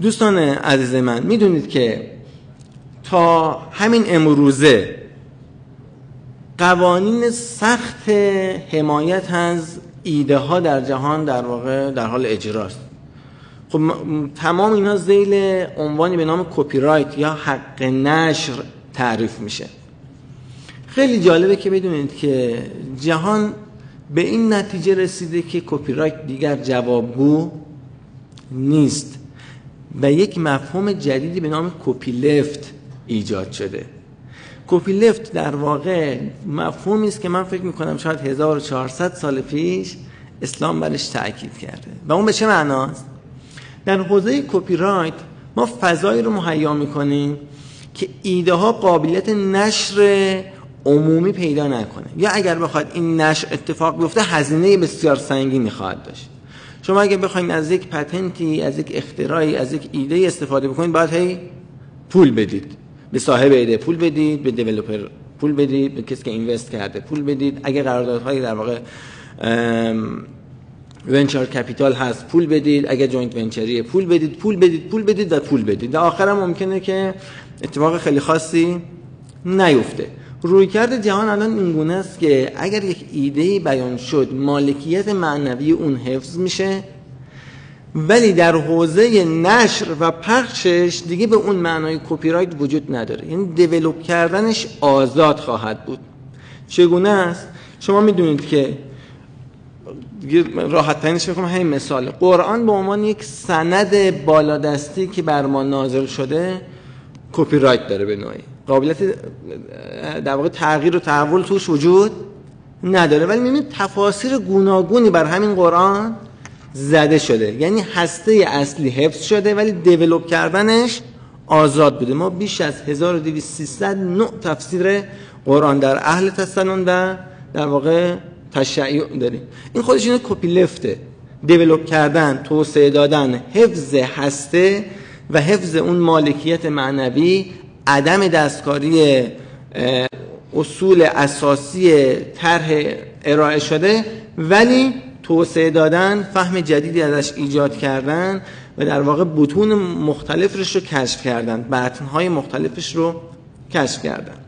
دوستان عزیز من، میدونید که تا همین امروزه قوانین سخت حمایت از ایده ها در جهان در واقع در حال اجراست. خب تمام اینا ذیل عنوانی به نام کپی رایت یا حق نشر تعریف میشه. خیلی جالبه که بدونید که جهان به این نتیجه رسیده که کپی رایت دیگر جوابگو نیست و یک مفهوم جدیدی به نام کپی لفت ایجاد شده. کپی لفت در واقع مفهومی است که من فکر می‌کنم شاید 1400 سال پیش اسلام برش تأکید کرده. و اون به چه معناست؟ در حوزه کپی رایت ما فضایی رو مهیا می‌کنیم که ایده ها قابلیت نشر عمومی پیدا نکنه، یا اگر بخواد این نشر اتفاق بیفته هزینه بسیار سنگینی خواهد داشت. شما اگر بخواید از یک پتنتی، از یک اختراعی، از یک ایده استفاده بکنید، باید هی پول بدید، به صاحب ایده پول بدید، به دیولپر پول بدید، به کسی که اینوست کرده پول بدید، اگه قراردادهای در واقع ونچر کپیتال هست پول بدید، اگه جوینت ونچریه پول بدید، پول بدید، پول بدید و پول بدید. در آخر هم ممکنه که اتفاق خیلی خاصی نیفته. رویکرد جهان الان اینگونه است که اگر یک ایده بیان شد، مالکیت معنوی اون حفظ میشه، ولی در حوزه نشر و پخشش دیگه به اون معنای کپی رایت وجود نداره، یعنی دیولپ کردنش آزاد خواهد بود. چگونه است؟ شما میدونید که راحت ترینش میکنم همین مثال قرآن به عنوان یک سند بالادستی که بر ما نازل شده کپی رایت داره، به نوعی قابلیت در واقع تغییر و تحول توش وجود نداره، ولی میبینید تفاسیر گوناگونی بر همین قرآن زده شده، یعنی هسته اصلی حفظ شده ولی دیولپ کردنش آزاد بوده. ما بیش از 1200 نوع تفسیر قرآن در اهل تسنن و در واقع تشیع داریم. این خودش اینه کپی لفته، دیولپ کردن، توسعه دادن، حفظ هسته و حفظ اون مالکیت معنوی، عدم دستکاری اصول اساسی طرح ارائه شده ولی توسعه دادن، فهم جدیدی ازش ایجاد کردن و در واقع بطون مختلفش رو کشف کردن، بطن‌های مختلفش رو کشف کردن.